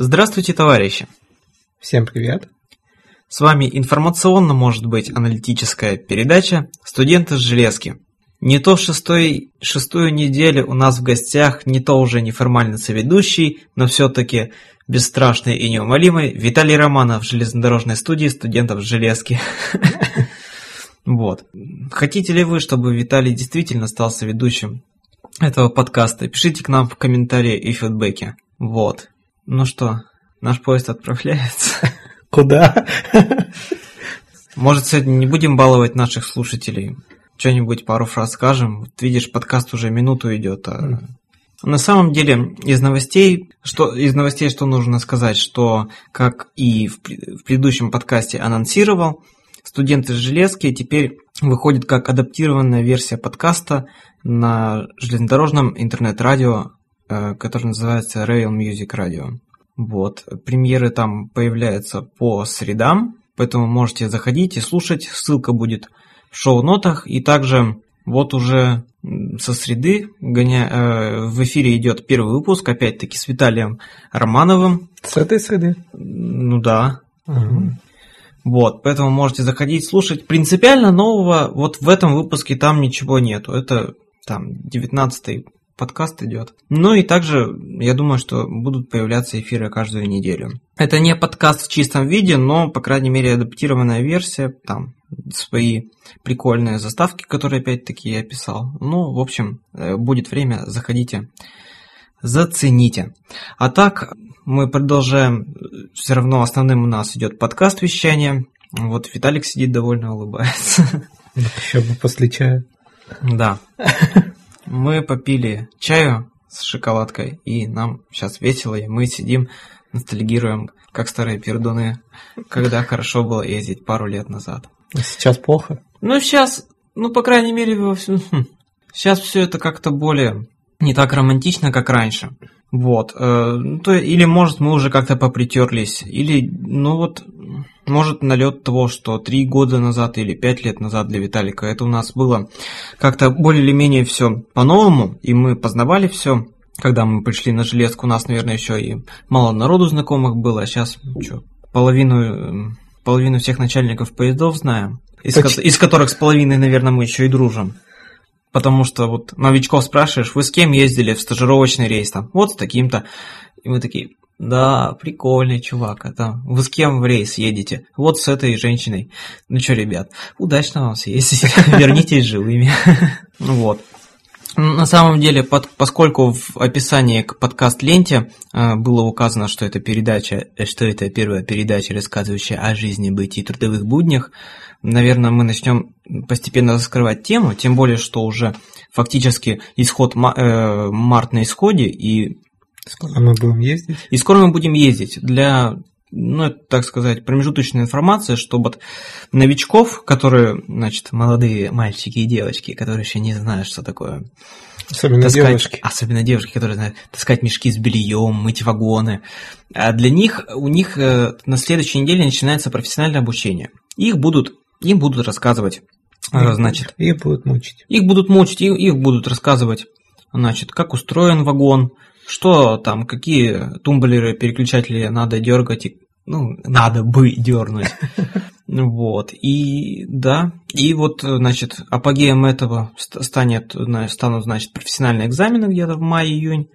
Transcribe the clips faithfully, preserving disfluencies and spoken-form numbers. Здравствуйте, товарищи! Всем привет! С вами информационно, может быть, аналитическая передача «Студенты с железки». Не то в шестой, шестую неделю у нас в гостях, не то уже неформально соведущий, но все-таки бесстрашный и неумолимый Виталий Романов в железнодорожной студии «Студентов с железки». Вот. Хотите ли вы, чтобы Виталий действительно стал соведущим этого подкаста? Пишите к нам в комментарии и фидбэке. Вот. Ну что, наш поезд отправляется. Куда? Может, сегодня не будем баловать наших слушателей? Что-нибудь, пару фраз скажем. Вот видишь, подкаст уже минуту идет. А... Mm. На самом деле, из новостей, что, из новостей, что нужно сказать, что, как и в, в предыдущем подкасте анонсировал, «Студенты с железки» теперь выходит как адаптированная версия подкаста на железнодорожном интернет-радио, который называется Rail Music Radio. Вот. Премьеры там появляются по средам, поэтому можете заходить и слушать. Ссылка будет в шоу-нотах. И также вот уже со среды гоня... э, в эфире идет первый выпуск, опять-таки с Виталием Романовым. С этой среды? Ну да. Угу. Вот, поэтому можете заходить, слушать. Принципиально нового вот в этом выпуске там ничего нету. Это там девятнадцатый подкаст идет. Ну и также, я думаю, что будут появляться эфиры каждую неделю. Это не подкаст в чистом виде, но, по крайней мере, адаптированная версия. Там свои прикольные заставки, которые, опять-таки, я писал. Ну, в общем, будет время, заходите, зацените. А так, мы продолжаем. Все равно основным у нас идет подкаст вещания. Вот Виталик сидит довольно улыбается. Еще бы после чая. Да. Мы попили чаю с шоколадкой, и нам сейчас весело, и мы сидим, ностальгируем, как старые пердуны, когда хорошо было ездить пару лет назад. Сейчас плохо? Ну, сейчас, ну, по крайней мере, во всем... сейчас все это как-то более не так романтично, как раньше. Вот. Или, может, мы уже как-то попритерлись, или, ну, вот... Может, налет того, что три года назад или пять лет назад для Виталика это у нас было как-то более или менее все по-новому, и мы познавали все. Когда мы пришли на железку, у нас, наверное, еще и мало народу знакомых было, а сейчас что, половину, половину всех начальников поездов знаем, из, ко- из которых с половиной, наверное, мы еще и дружим. Потому что вот новичков спрашиваешь, вы с кем ездили в стажировочный рейс там? Вот с таким-то. И мы такие... Да, прикольный чувак, а там вы с кем в рейс едете? Вот с этой женщиной. Ну что, ребят, удачно вам съездить, вернитесь живыми. Вот. На самом деле, поскольку в описании к подкаст-ленте было указано, что это передача, что это первая передача, рассказывающая о жизни, бытии и трудовых буднях, наверное, мы начнем постепенно раскрывать тему, тем более, что уже фактически исход март на исходе, и скоро мы будем ездить. И скоро мы будем ездить. Для, ну, так сказать, промежуточной информации, чтобы от новичков, которые, значит, молодые мальчики и девочки, которые еще не знают, что такое. Особенно таскать, девушки. Особенно девушки, которые знают таскать мешки с бельем, мыть вагоны. А для них, у них на следующей неделе начинается профессиональное обучение. Их будут, им будут рассказывать, их, значит. Их будут мучить. Их будут мучить, их, их будут рассказывать, значит, как устроен вагон. Что там, какие тумблеры, переключатели надо дергать, и, ну, надо бы дернуть. Вот. И да, и вот, значит, апогеем этого станет, станут, значит, профессиональные экзамены где-то в мае-июнь.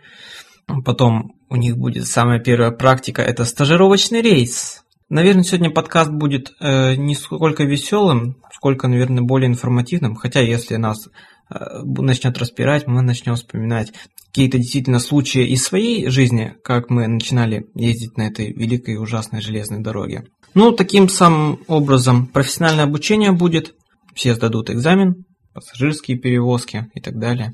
Потом у них будет самая первая практика, это стажировочный рейс. Наверное, сегодня подкаст будет э, не сколько веселым, сколько, наверное, более информативным. Хотя, если нас э, начнет распирать, мы начнем вспоминать какие-то действительно случаи из своей жизни, как мы начинали ездить на этой великой и ужасной железной дороге. Ну, таким самым образом, профессиональное обучение будет, все сдадут экзамен, пассажирские перевозки и так далее.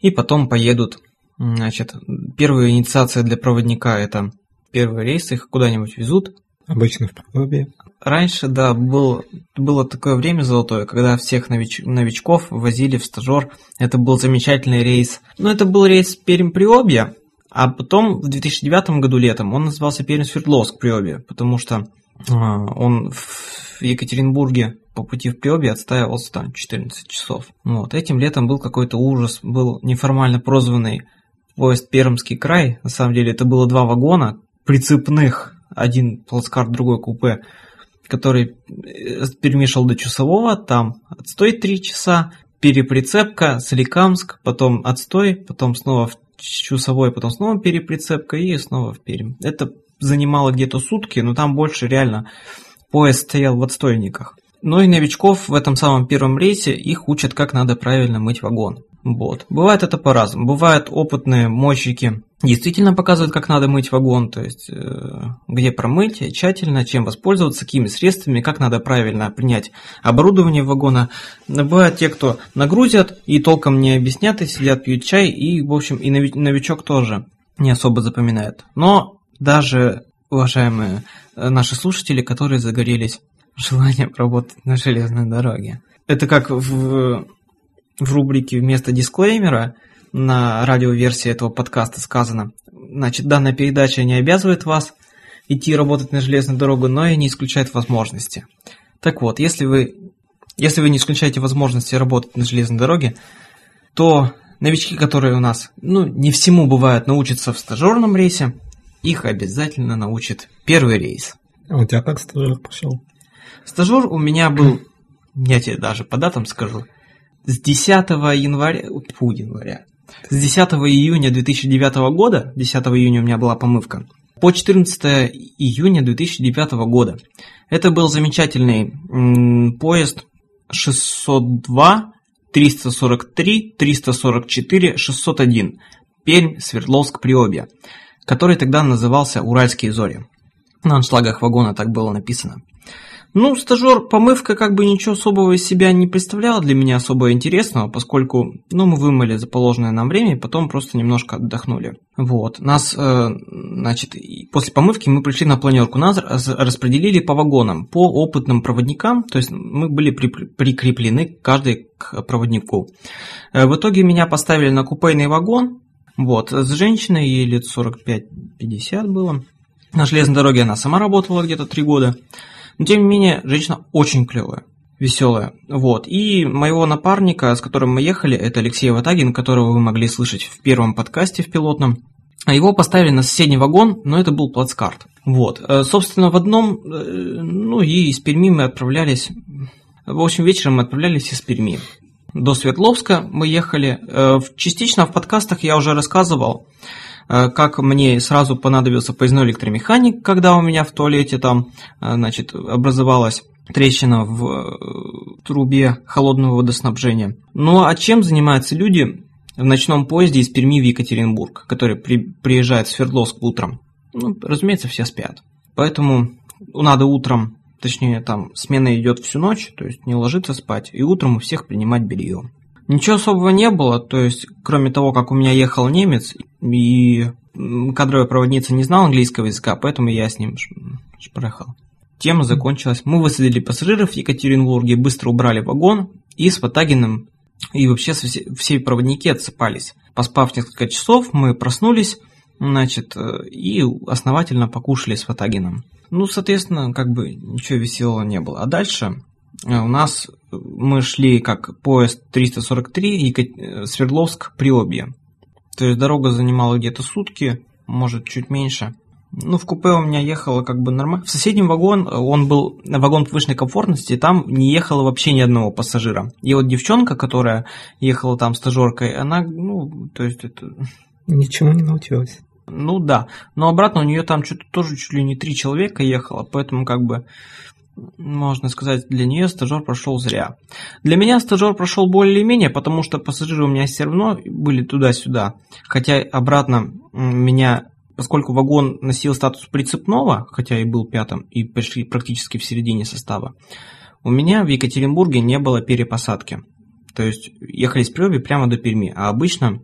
И потом поедут. Значит, первая инициация для проводника – это первый рейс, их куда-нибудь везут. Обычно в Приобье. Раньше, да, был, было такое время золотое, когда всех нович, новичков возили в стажер. Это был замечательный рейс. Но это был рейс Пермь-Приобье, а потом в две тысячи девятом году летом он назывался Пермь-Свердловск-Приобье, потому что э, он в Екатеринбурге по пути в Приобье отстаивался там четырнадцать часов. Вот. Этим летом был какой-то ужас, был неформально прозванный поезд Пермский край. На самом деле это было два вагона, прицепных, один плацкарт, другой купе, который перемешал до Чусового, там отстой три часа, переприцепка, Соликамск, потом отстой, потом снова в Чусовой, потом снова переприцепка и снова в Пермь. Это занимало где-то сутки, но там больше реально поезд стоял в отстойниках. Ну и новичков в этом самом первом рейсе, их учат, как надо правильно мыть вагон. Вот. Бывает это по-разному. Бывают опытные мойщики, действительно показывают, как надо мыть вагон, то есть где промыть, тщательно, чем воспользоваться, какими средствами, как надо правильно принять оборудование вагона. Бывают те, кто нагрузят и толком не объяснят, и сидят, пьют чай, и, в общем, и новичок тоже не особо запоминает. Но даже, уважаемые наши слушатели, которые загорелись желанием работать на железной дороге. Это как в, в рубрике вместо дисклеймера на радиоверсии этого подкаста сказано. Значит, данная передача не обязывает вас идти работать на железную дорогу, но и не исключает возможности. Так вот, если вы, если вы не исключаете возможности работать на железной дороге, то новички, которые у нас, ну, не всему бывает, научатся в стажерном рейсе, их обязательно научит первый рейс. А у тебя как стажер пошел? Стажер у меня был, я тебе даже по датам скажу, с десятого января, фу, января, с десятого июня две тысячи девятого года, десятого июня у меня была помывка, по четырнадцатого июня две тысячи девятого года. Это был замечательный м, поезд шестьсот два, триста сорок три, триста сорок четыре, шестьсот один, Пермь, Свердловск, Приобье, который тогда назывался «Уральские зори». На аншлагах вагона так было написано. Ну, стажер, помывка как бы ничего особого из себя не представляла для меня особо интересного, поскольку, ну, мы вымыли за положенное нам время и потом просто немножко отдохнули. Вот, нас, э, значит, после помывки мы пришли на планерку, нас распределили по вагонам, по опытным проводникам, то есть мы были при, прикреплены каждый к проводнику. В итоге меня поставили на купейный вагон, вот, с женщиной, ей лет сорок пять - пятьдесят было. На железной дороге она сама работала где-то три года. Но, тем не менее, женщина очень клевая, веселая. Вот. И моего напарника, с которым мы ехали, это Алексей Ватагин, которого вы могли слышать в первом подкасте, в пилотном. Его поставили на соседний вагон, но это был плацкарт. Вот. Собственно, в одном, ну и из Перми мы отправлялись, в общем, вечером мы отправлялись из Перми. До Свердловска мы ехали. Частично в подкастах я уже рассказывал, как мне сразу понадобился поездной электромеханик, когда у меня в туалете там, значит, образовалась трещина в трубе холодного водоснабжения. Ну а чем занимаются люди в ночном поезде из Перми в Екатеринбург, который при, приезжает в Свердловск утром? Ну, разумеется, все спят. Поэтому надо утром, точнее там смена идет всю ночь, то есть не ложиться спать, и утром у всех принимать белье. Ничего особого не было, то есть, кроме того, как у меня ехал немец, и кадровая проводница не знала английского языка, поэтому я с ним шпарахал. Тема закончилась. Мы высадили пассажиров в Екатеринбурге, быстро убрали вагон, и с Ватагиным, и вообще все проводники отсыпались. Поспав несколько часов, мы проснулись, значит, и основательно покушали с Ватагиным. Ну, соответственно, как бы ничего веселого не было. А дальше у нас... мы шли как поезд триста сорок три, Екат... Свердловск, Приобье. То есть дорога занимала где-то сутки, может чуть меньше. Ну, в купе у меня ехало как бы нормально. В соседнем вагон, он был вагон повышенной комфортности, и там не ехало вообще ни одного пассажира. И вот девчонка, которая ехала там стажеркой, она, ну, то есть это... ничему не научилась. Ну да, но обратно у нее там что-то тоже чуть ли не три человека ехало, поэтому как бы... можно сказать, для нее стажер прошел зря. Для меня стажер прошел более-менее, потому что пассажиры у меня все равно были туда-сюда. Хотя обратно меня, поскольку вагон носил статус прицепного, хотя и был пятым, и почти практически в середине состава, у меня в Екатеринбурге не было перепосадки. То есть ехали с Приобья прямо до Перми, а обычно...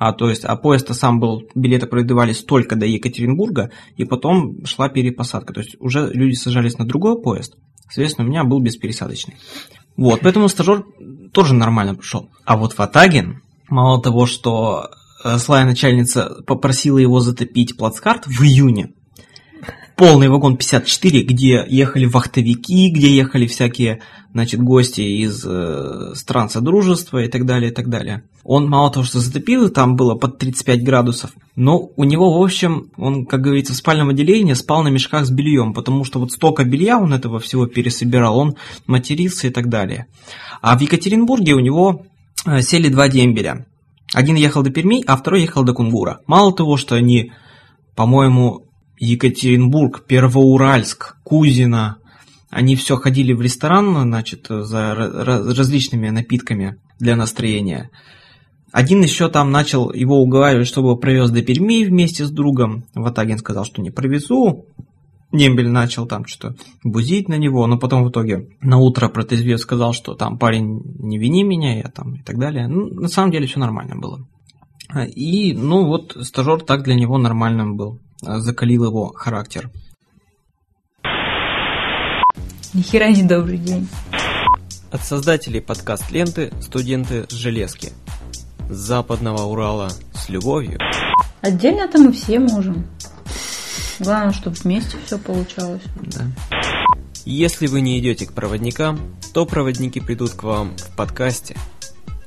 А, то есть, а поезд-то сам был, билеты продавались только до Екатеринбурга, и потом шла перепосадка. То есть, уже люди сажались на другой поезд, соответственно, у меня был беспересадочный. Вот, поэтому стажер тоже нормально пришел. А вот Ватагин, мало того, что слая начальница попросила его затопить плацкарт в июне, полный вагон пятьдесят четыре, где ехали вахтовики, где ехали всякие, значит, гости из э, стран Содружества и так далее, и так далее. Он мало того, что затопил, там было под тридцать пять градусов, но у него, в общем, он, как говорится, в спальном отделении спал на мешках с бельем, потому что вот столько белья он этого всего пересобирал, он матерился и так далее. А в Екатеринбурге у него сели два дембеля. Один ехал до Перми, а второй ехал до Кунгура. Мало того, что они, по-моему, Екатеринбург, Первоуральск, Кузина, они все ходили в ресторан, значит, за различными напитками для настроения. Один еще там начал его уговаривать, чтобы провез до Перми вместе с другом. Ватагин сказал, что не провезу. Дембель начал там что-то бузить на него, но потом в итоге на утро протрезвев сказал, что там парень, не вини меня, я там и так далее. Ну, на самом деле все нормально было. И, ну вот, стажер так для него нормальным был. Закалил его характер. Нихера не добрый день. От создателей подкаст-ленты «Студенты с железки». С западного Урала с любовью. Отдельно-то мы все можем. Главное, чтобы вместе все получалось. Да. Если вы не идете к проводникам, то проводники придут к вам в подкасте.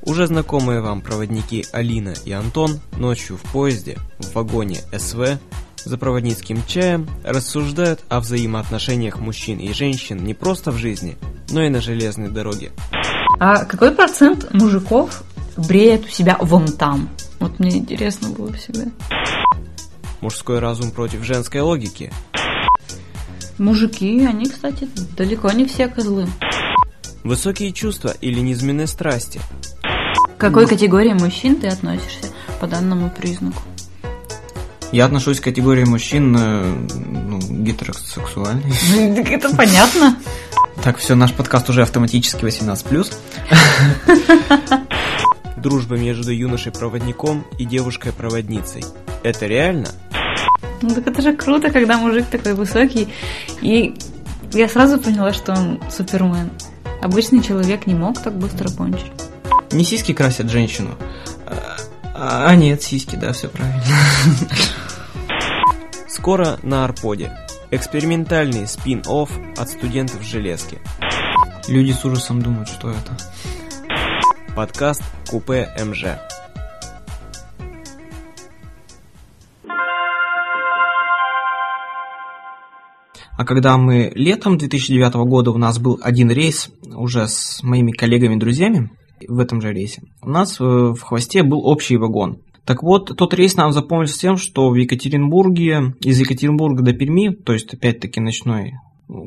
Уже знакомые вам проводники Алина и Антон ночью в поезде, в вагоне СВ, за проводницким чаем рассуждают о взаимоотношениях мужчин и женщин не просто в жизни, но и на железной дороге. А какой процент мужиков бреет у себя вон там? Вот мне интересно было всегда. Мужской разум против женской логики. Мужики, они, кстати, далеко не все козлы. Высокие чувства или низменные страсти. К какой категории мужчин ты относишься по данному признаку? Я отношусь к категории мужчин, ну, гетеросексуальных. Это понятно. Так, все, наш подкаст уже автоматически восемнадцать плюс. Дружба между юношей-проводником и девушкой-проводницей. Это реально? Ну так это же круто, когда мужик такой высокий. И я сразу поняла, что он супермен. Обычный человек не мог так быстро кончить. Не сиськи красят женщину. А нет, сиськи, да, все правильно. Скоро на Арподе. Экспериментальный спин-офф от студентов железки. Люди с ужасом думают, что это. Подкаст «Купе МЖ». А когда мы летом две тысячи девятого года, у нас был один рейс уже с моими коллегами-друзьями в этом же рейсе, у нас в хвосте был общий вагон. Так вот, тот рейс нам запомнился тем, что в Екатеринбурге, из Екатеринбурга до Перми, то есть опять-таки ночной,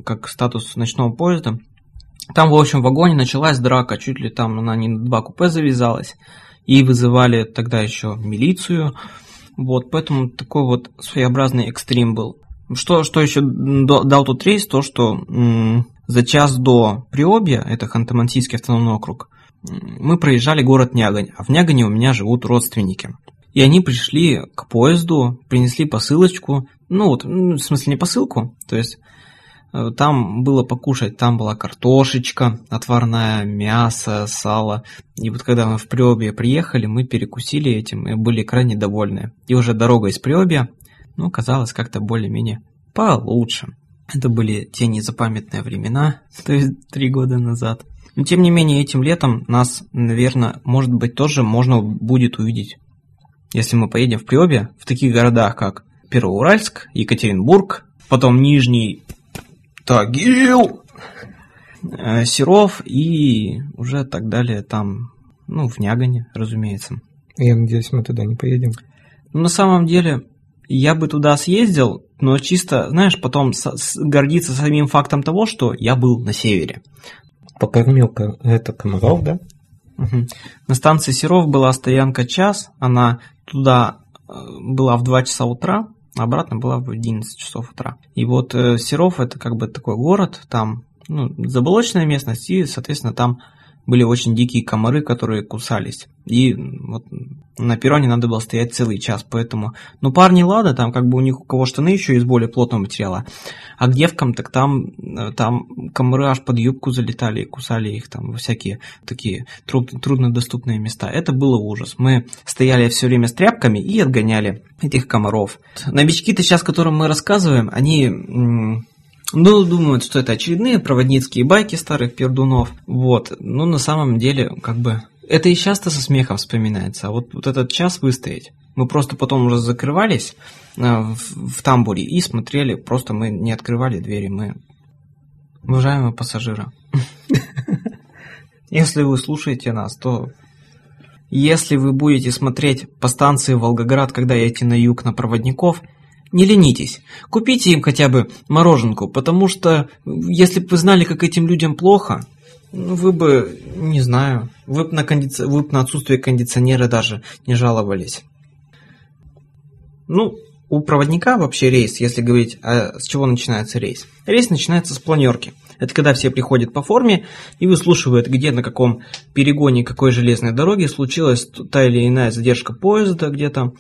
как статус ночного поезда, там в общем вагоне началась драка, чуть ли там она не на два купе завязалась, и вызывали тогда еще милицию, вот, поэтому такой вот своеобразный экстрим был. Что, что еще дал тот рейс, то что м- за час до Приобья, это Ханты-Мансийский автономный округ, м- мы проезжали город Нягань, а в Нягане у меня живут родственники. И они пришли к поезду, принесли посылочку, ну вот, в смысле не посылку, то есть э, там было покушать, там была картошечка отварная, мясо, сало. И вот когда мы в Приобье приехали, мы перекусили этим и были крайне довольны. И уже дорога из Приобья, ну, казалось, как-то более-менее получше. Это были те незапамятные времена, то есть три года назад. Но, тем не менее, этим летом нас, наверное, может быть, тоже можно будет увидеть. Если мы поедем в Приобье, в таких городах, как Первоуральск, Екатеринбург, потом Нижний Тагил, Серов и уже так далее там, ну, в Нягане, разумеется. Я надеюсь, мы туда не поедем. Но на самом деле... Я бы туда съездил, но чисто, знаешь, потом со- с- гордиться самим фактом того, что я был на севере. Покормил ко- это комаров, да? Угу. На станции Серов была стоянка час, она туда э, была в два часа утра, а обратно была в одиннадцать часов утра. И вот э, Серов – это как бы такой город, там ну, заболоченная местность, и, соответственно, там были очень дикие комары, которые кусались. И вот на перроне надо было стоять целый час, поэтому... Ну, парни, ладно, там как бы у них у кого штаны еще из более плотного материала, а к девкам так там, там комары аж под юбку залетали и кусали их там во всякие такие труд, труднодоступные места. Это было ужас. Мы стояли все время с тряпками и отгоняли этих комаров. Новички-то сейчас, которым мы рассказываем, они... Ну, думают, что это очередные проводницкие байки старых пердунов. Вот. Но на самом деле, как бы, это и часто со смехом вспоминается. А вот, вот этот час выстоять. Мы просто потом уже закрывались в, в тамбуре и смотрели. Просто мы не открывали двери. Мы, уважаемые пассажиры, если вы слушаете нас, то... Если вы будете смотреть по станции Волгоград, когда едете на юг на проводников... Не ленитесь, купите им хотя бы мороженку, потому что, если бы вы знали, как этим людям плохо, вы бы, не знаю, вы бы на, кондици... вы бы на отсутствие кондиционера даже не жаловались. Ну, у проводника вообще рейс, если говорить, а с чего начинается рейс? Рейс начинается с планерки. Это когда все приходят по форме и выслушивают, где, на каком перегоне, какой железной дороги случилась та или иная задержка поезда, где там...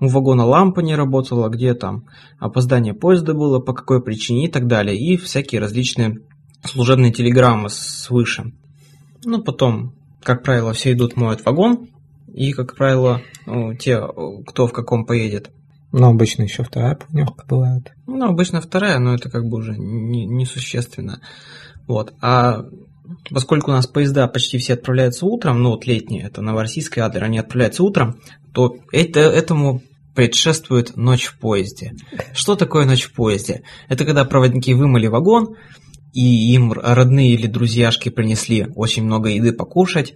У вагона лампа не работала, где там опоздание поезда было, по какой причине и так далее. И всякие различные служебные телеграммы свыше. Ну, потом, как правило, все идут, моют вагон. И, как правило, те, кто в каком поедет. Но обычно еще вторая планерка бывает. Ну, обычно вторая, но это как бы уже несущественно. Не вот. А поскольку у нас поезда почти все отправляются утром, ну вот летние, это Новороссийский, Адлер, они отправляются утром, то это, этому... предшествует ночь в поезде. Что такое ночь в поезде? Это когда проводники вымыли вагон, и им родные или друзьяшки принесли очень много еды покушать,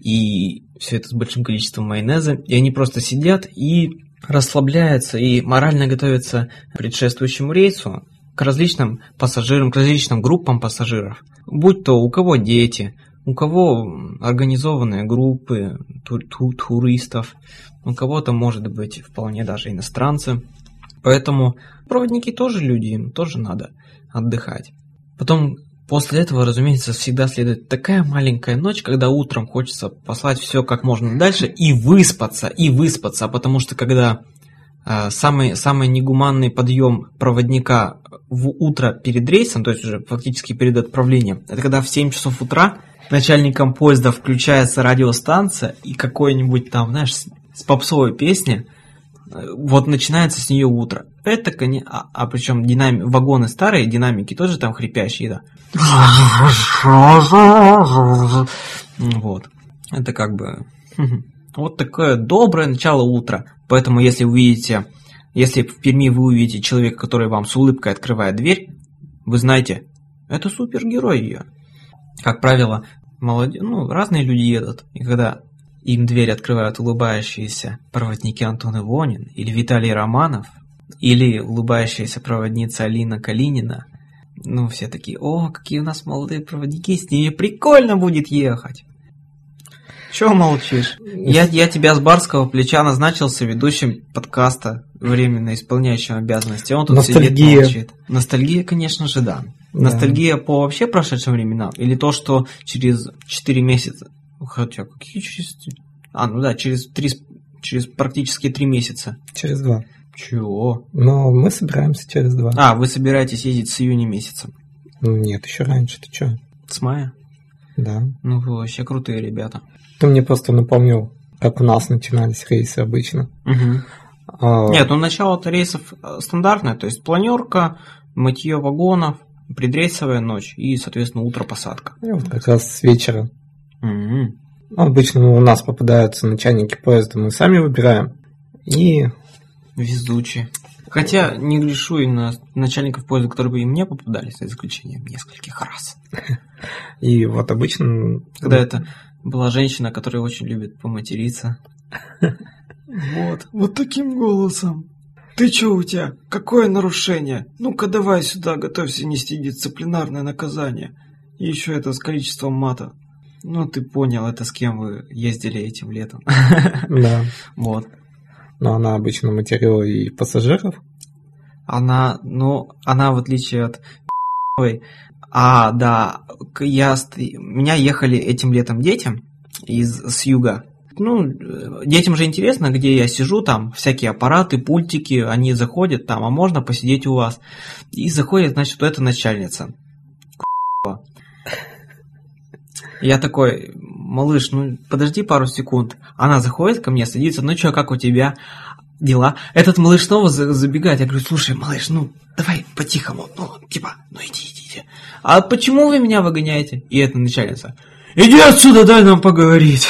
и все это с большим количеством майонеза, и они просто сидят и расслабляются, и морально готовятся к предшествующему рейсу, к различным пассажирам, к различным группам пассажиров. Будь то у кого дети, у кого организованные группы тур- тур- туристов, у кого-то, может быть, вполне даже иностранцы. Поэтому проводники тоже люди, им тоже надо отдыхать. Потом, после этого, разумеется, всегда следует такая маленькая ночь, когда утром хочется послать все как можно дальше и выспаться, и выспаться. Потому что, когда э, самый, самый негуманный подъем проводника в утро перед рейсом, то есть уже фактически перед отправлением, это когда в семь часов утра начальником поезда включается радиостанция и какой-нибудь там, знаешь, с попсовой песни, вот начинается с нее утро. Это, конечно, а, а причем динами... вагоны старые, динамики тоже там хрипящие, да. Вот. Это как бы вот такое доброе начало утра. Поэтому если увидите, если в Перми вы увидите человека, который вам с улыбкой открывает дверь, вы знаете, это супергерой ее. Как правило, молод... ну, разные люди едут, и когда им дверь открывают улыбающиеся проводники Антон Ивонин или Виталий Романов, или улыбающаяся проводница Алина Калинина, ну, все такие, о, какие у нас молодые проводники, с ними прикольно будет ехать. Чего молчишь? Я, я тебя с барского плеча назначился ведущим подкаста, временно исполняющим обязанности. Он тут Ностальгия. Сидит, молчит. Ностальгия, конечно же, да. да. Ностальгия по вообще прошедшим временам? Или то, что через четыре месяца... Хотя, какие через... А, ну да, через, три, через практически три месяца. Через два. Чего? Но мы собираемся через два. А, вы собираетесь ездить с июня месяца? Ну нет, еще раньше, ты че? С мая? Да. Ну вы вообще крутые ребята. Ты мне просто напомнил, как у нас начинались рейсы обычно. Угу. А... Нет, ну начало-то рейсов стандартное, то есть планерка, мытье вагонов, предрейсовая ночь и, соответственно, утро-посадка. И вот как раз с вечера. Mm-hmm. Обычно у нас попадаются начальники поезда, мы сами выбираем. И везучие. Хотя не грешу и на начальников поезда, которые бы и мне попадались, за исключением нескольких раз. И вот обычно... Когда это была женщина, которая очень любит поматериться. Вот, вот таким голосом. Ты чё у тебя? Какое нарушение? Ну-ка давай сюда, готовься нести дисциплинарное наказание. И еще это с количеством мата. Ну, ты понял, это с кем вы ездили этим летом. Да. Вот. Но она обычно материла и пассажиров. Она, ну, она в отличие от А, да, я, меня ехали этим летом дети из, с юга. Ну, детям же интересно, где я сижу, там всякие аппараты, пультики, они заходят там, а можно посидеть у вас. И заходит, значит, вот эта начальница. Я такой, малыш, ну подожди пару секунд. Она заходит ко мне, садится, ну что, как у тебя дела? Этот малыш снова забегает. Я говорю, слушай, малыш, ну давай по-тихому, ну типа, ну иди, иди, иди. А почему вы меня выгоняете? И эта начальница, иди отсюда, дай нам поговорить.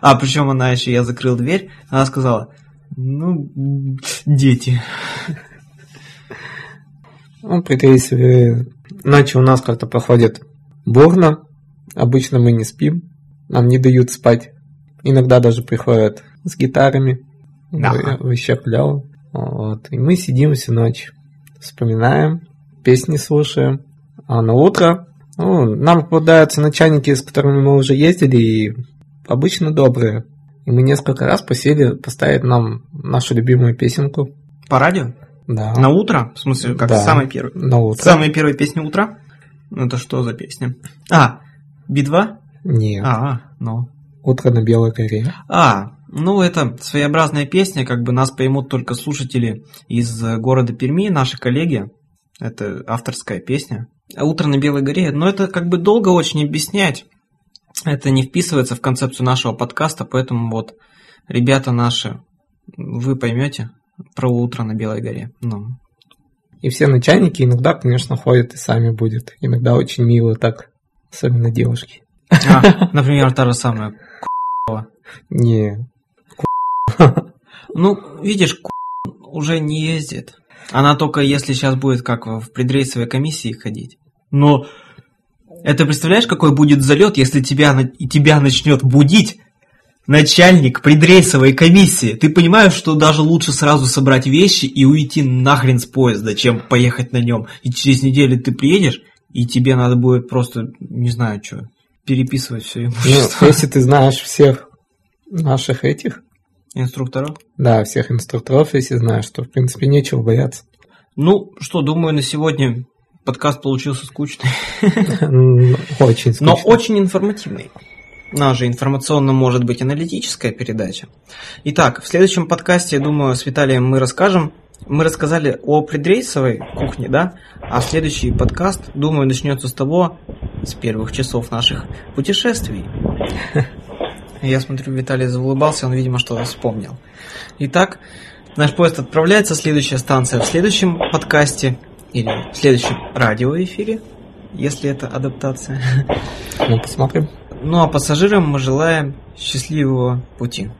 А причем она еще, я закрыл дверь, она сказала, ну, дети. Ну, прикрытие, ночи у нас как-то проходит бурно, обычно мы не спим, нам не дают спать. Иногда даже приходят с гитарами, да. Вообще клево. Вот. И мы сидим всю ночь, вспоминаем, песни слушаем, а на утро ну, нам попадаются начальники, с которыми мы уже ездили, и обычно добрые. И мы несколько раз просили поставить нам нашу любимую песенку. По радио? Да. На утро? В смысле, как да. Самая первая? На утро. Самая первая песня утра? Это что за песня? А, би два? Нет. А, ну. Утро на Белой горе. А, ну это своеобразная песня, как бы нас поймут только слушатели из города Перми, наши коллеги. Это авторская песня. А «Утро на Белой горе», но это как бы долго очень объяснять. Это не вписывается в концепцию нашего подкаста, поэтому вот, ребята наши, вы поймете про «Утро на Белой горе». Ну. И все начальники иногда, конечно, ходят и сами будет. Иногда очень мило так, особенно девушки. А, например, та же самая «Ку***ва». Не, «Ку***ва». Ну, видишь, «Ку***ва» уже не ездит. Она только если сейчас будет как в предрейсовой комиссии ходить. Но это представляешь, какой будет залет, если тебя, тебя начнет будить начальник предрейсовой комиссии? Ты понимаешь, что даже лучше сразу собрать вещи и уйти нахрен с поезда, чем поехать на нем. И через неделю ты приедешь, и тебе надо будет просто, не знаю, что, переписывать все имущество. Нет, если ты знаешь всех наших этих... Инструкторов? Да, всех инструкторов, если знаешь, что, в принципе, нечего бояться. Ну, что, думаю, на сегодня подкаст получился скучный. Очень скучный. Но очень информативный. У нас же информационно может быть аналитическая передача. Итак, в следующем подкасте, я думаю, с Виталием мы расскажем. Мы рассказали о предрейсовой кухне, да? А следующий подкаст, думаю, начнется с того, с первых часов наших путешествий. Я смотрю, Виталий заулыбался, он, видимо, что-то вспомнил. Итак, наш поезд отправляется, следующая станция в следующем подкасте или в следующем радиоэфире, если это адаптация. Ну, посмотрим. Ну, а пассажирам мы желаем счастливого пути.